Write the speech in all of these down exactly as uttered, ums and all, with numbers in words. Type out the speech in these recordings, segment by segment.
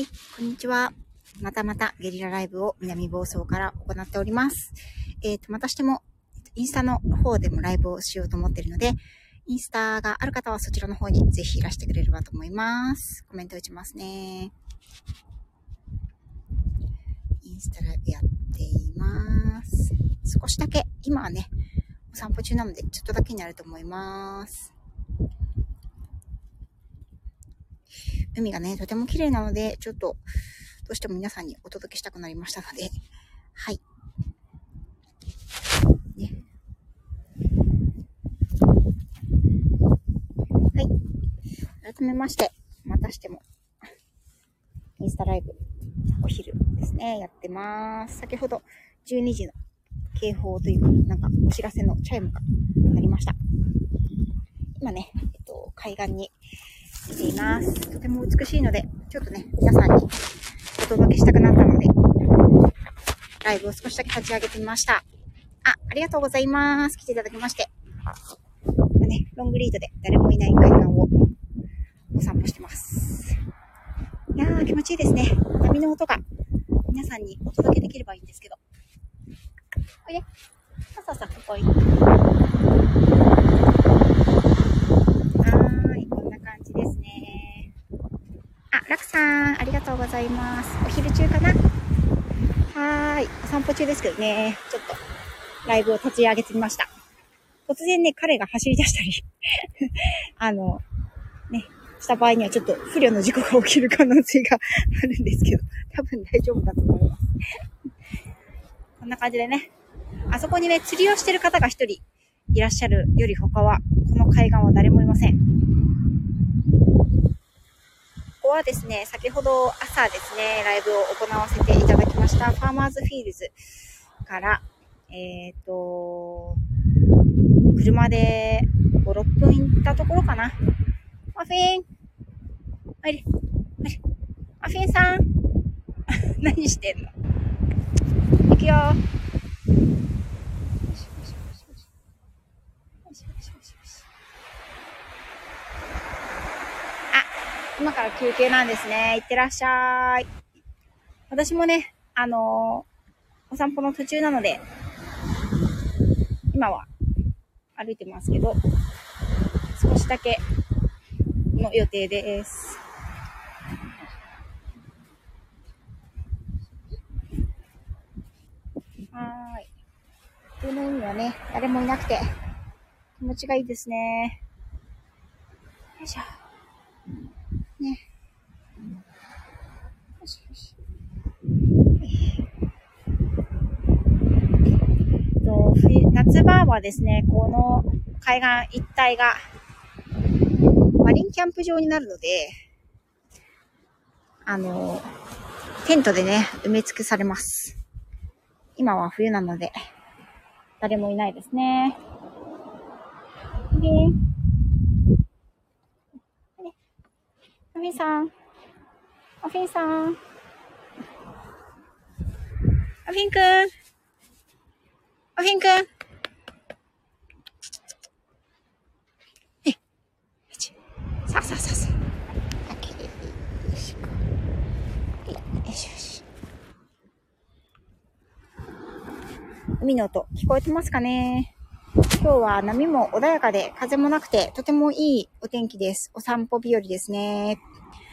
はい、こんにちは。またまたゲリラライブを南房総から行っております。えっと、またしてもインスタの方でもライブをしようと思っているので、インスタがある方はそちらの方にぜひいらしてくれればと思います。コメント打ちますね。インスタライブやっています。少しだけ、今はね、お散歩中なのでちょっとだけになると思います。海がね、とても綺麗なので、ちょっとどうしても皆さんにお届けしたくなりましたので、はい。ね、はい。改めまして、またしても、インスタライブ、お昼ですね、やってます。先ほどじゅうにじの警報というか、なんかお知らせのチャイムが鳴りました。今ね、えっと、海岸に、来ています。とても美しいので、ちょっとね、皆さんにお届けしたくなったので、ライブを少しだけ立ち上げてみました。あ、ありがとうございます。来ていただきまして。今ね、ロングリードで誰もいない海岸をお散歩してます。いやー、気持ちいいですね。波の音が皆さんにお届けできればいいんですけど。おや、さささ、ここい。ですね。あ、ラクさん、ありがとうございます。お昼中かな？はーい。お散歩中ですけどね、ちょっとライブを立ち上げてみました。突然ね、彼が走り出したり、あの、ね、した場合にはちょっと不慮の事故が起きる可能性があるんですけど、多分大丈夫だと思います。こんな感じでね、あそこにね、釣りをしてる方が一人いらっしゃるより他は、この海岸は誰もいません。ここはですね、先ほど朝ですね、ライブを行わせていただきましたファーマーズフィールズから、えっと、車でご、ろっぷん行ったところかな。マフィン、おいで、おいで、マフィンさん何してんの？行くよー。今から休憩なんですね。いってらっしゃーい。私もね、あのー、お散歩の途中なので、今は歩いてますけど、少しだけの予定です。はーい。冬の海はね、誰もいなくて、気持ちがいいですね。よいしょ。ね、よしよし。えっと、冬、夏場はですね、この海岸一帯がマリンキャンプ場になるので、あの、テントでね、埋め尽くされます。今は冬なので、誰もいないですね。でマフィンさん、マフィンさん、マフィンくん、マフィンくん、え、さあさあさあさあ、きれいにしこ、え、よしよし。海の音聞こえてますかね。今日は波も穏やかで風もなくてとてもいいお天気です。お散歩日和ですね。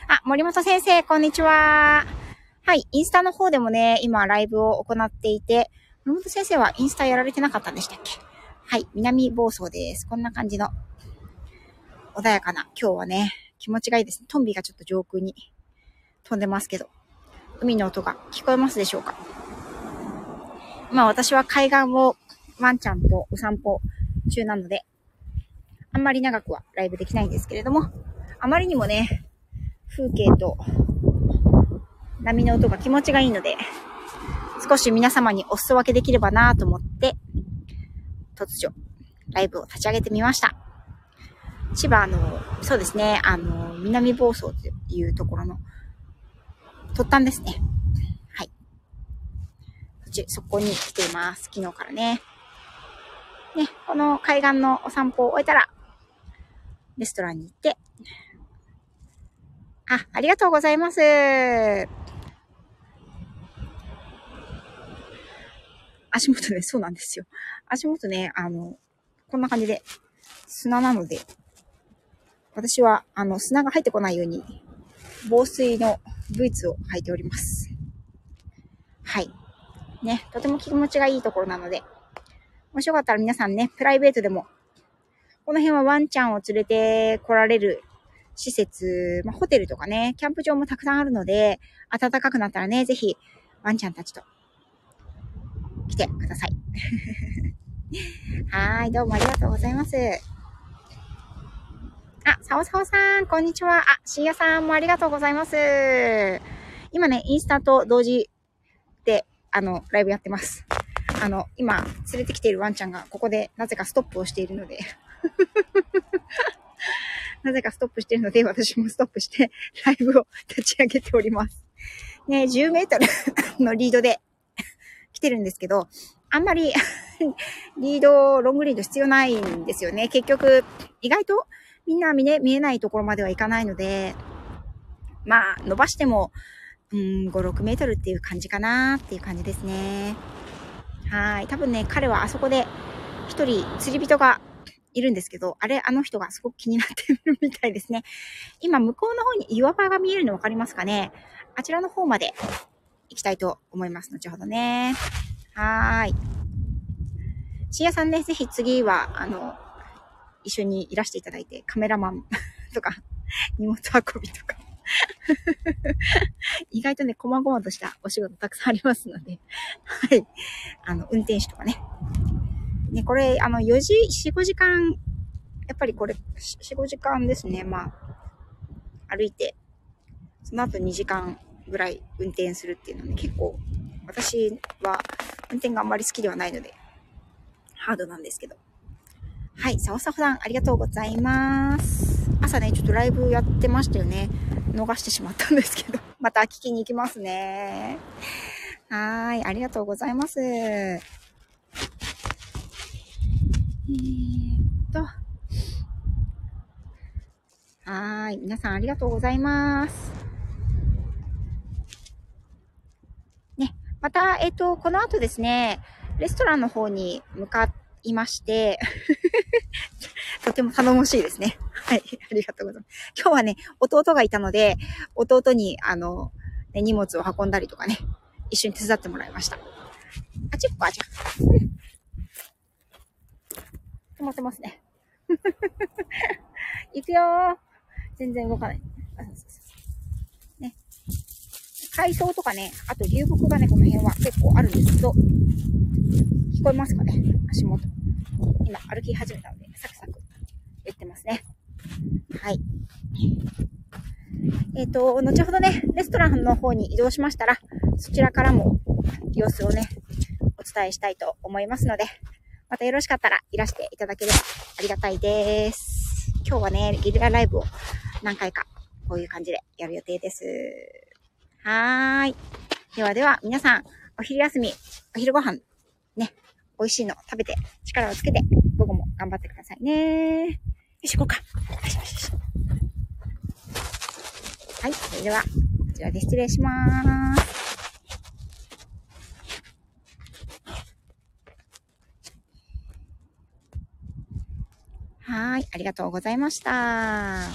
あ、森本先生、こんにちは。はい、インスタの方でもね、今ライブを行っていて、森本先生はインスタやられてなかったんでしたっけ？はい、南房総です。こんな感じの穏やかな、今日はね、気持ちがいいですね。トンビがちょっと上空に飛んでますけど、海の音が聞こえますでしょうか？まあ私は海岸をワンちゃんとお散歩中なので、あんまり長くはライブできないんですけれども、あまりにもね、風景と波の音が気持ちがいいので、少し皆様にお裾分けできればなぁと思って、突如、ライブを立ち上げてみました。千葉の、そうですね、あの、南房総というところの、突端ですね。はい。そこに来ています。昨日からね。ね、この海岸のお散歩を終えたら、レストランに行って、あ、ありがとうございます。足元ね、そうなんですよ。足元ね、あの、こんな感じで砂なので、私は、あの、砂が入ってこないように、防水のブーツを履いております。はい。ね、とても気持ちがいいところなので、もしよかったら皆さんね、プライベートでも、この辺はワンちゃんを連れて来られる施設、まあ、ホテルとかね、キャンプ場もたくさんあるので、暖かくなったらね、ぜひ、ワンちゃんたちと、来てください。はーい、どうもありがとうございます。あ、さおさおさん、こんにちは。あ、しーやさんもありがとうございます。今ね、インスタと同時で、あの、ライブやってます。あの、今、連れてきているワンちゃんが、ここで、なぜかストップをしているので、なぜかストップしているので、私もストップして、ライブを立ち上げております。ね、じゅうメートルのリードで来てるんですけど、あんまりリード、ロングリード必要ないんですよね。結局、意外とみんな見え、見えないところまではいかないので、まあ、伸ばしても、うん、ご、ろくメートルっていう感じかなっていう感じですね。はい。多分ね、彼はあそこで一人釣り人がいるんですけど、あれ、あの人がすごく気になってるみたいですね。今、向こうの方に岩場が見えるの分かりますかね。あちらの方まで行きたいと思います。後ほどね。はーい。しーやさんね、ぜひ次は、あの、一緒にいらしていただいて、カメラマンとか、荷物運びとか。意外とね、こまごまとしたお仕事たくさんありますので、はい。あの、運転手とかね。ね、これ、あの、よじ、よん、ごじかん、やっぱりこれ、よん、ごじかんですね。まあ、歩いて、その後にじかんぐらい運転するっていうのはね、結構、私は運転があんまり好きではないので、ハードなんですけど。はい、さおさおさん、ありがとうございます。朝ね、ちょっとライブやってましたよね。逃してしまったんですけど、また聞きに行きますね。はーい、ありがとうございます。えーっと。はーい、皆さんありがとうございます。ね、また、えっと、この後ですね、レストランの方に向かいまして、とても頼もしいですね。はい、ありがとうございます。今日はね、弟がいたので、弟に、あの、ね、荷物を運んだりとかね、一緒に手伝ってもらいました。あちっこあちゃ。止まってますね。行くよー。全然動かない。あ、そうそうそう。ね。海藻とかね、あと流木がね、この辺は結構あるんですけど、聞こえますかね、足元。今、歩き始めたので、サクサク言ってますね。はい。えっと、後ほどね、レストランの方に移動しましたら、そちらからも様子をね、お伝えしたいと思いますので、またよろしかったらいらしていただければありがたいです。今日はね、ゲリラライブを何回か、こういう感じでやる予定です。はーい。ではでは、皆さん、お昼休み、お昼ご飯、ね、美味しいの食べて、力をつけて、午後も頑張ってくださいね。よし、行こうか。よしよしよし。はい、それでは、こちらで失礼しまーす。はーい、ありがとうございました。